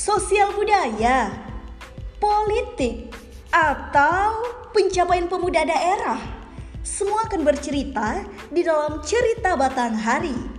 sosial budaya, politik, atau pencapaian pemuda daerah. Semua akan bercerita di dalam cerita Batang Hari.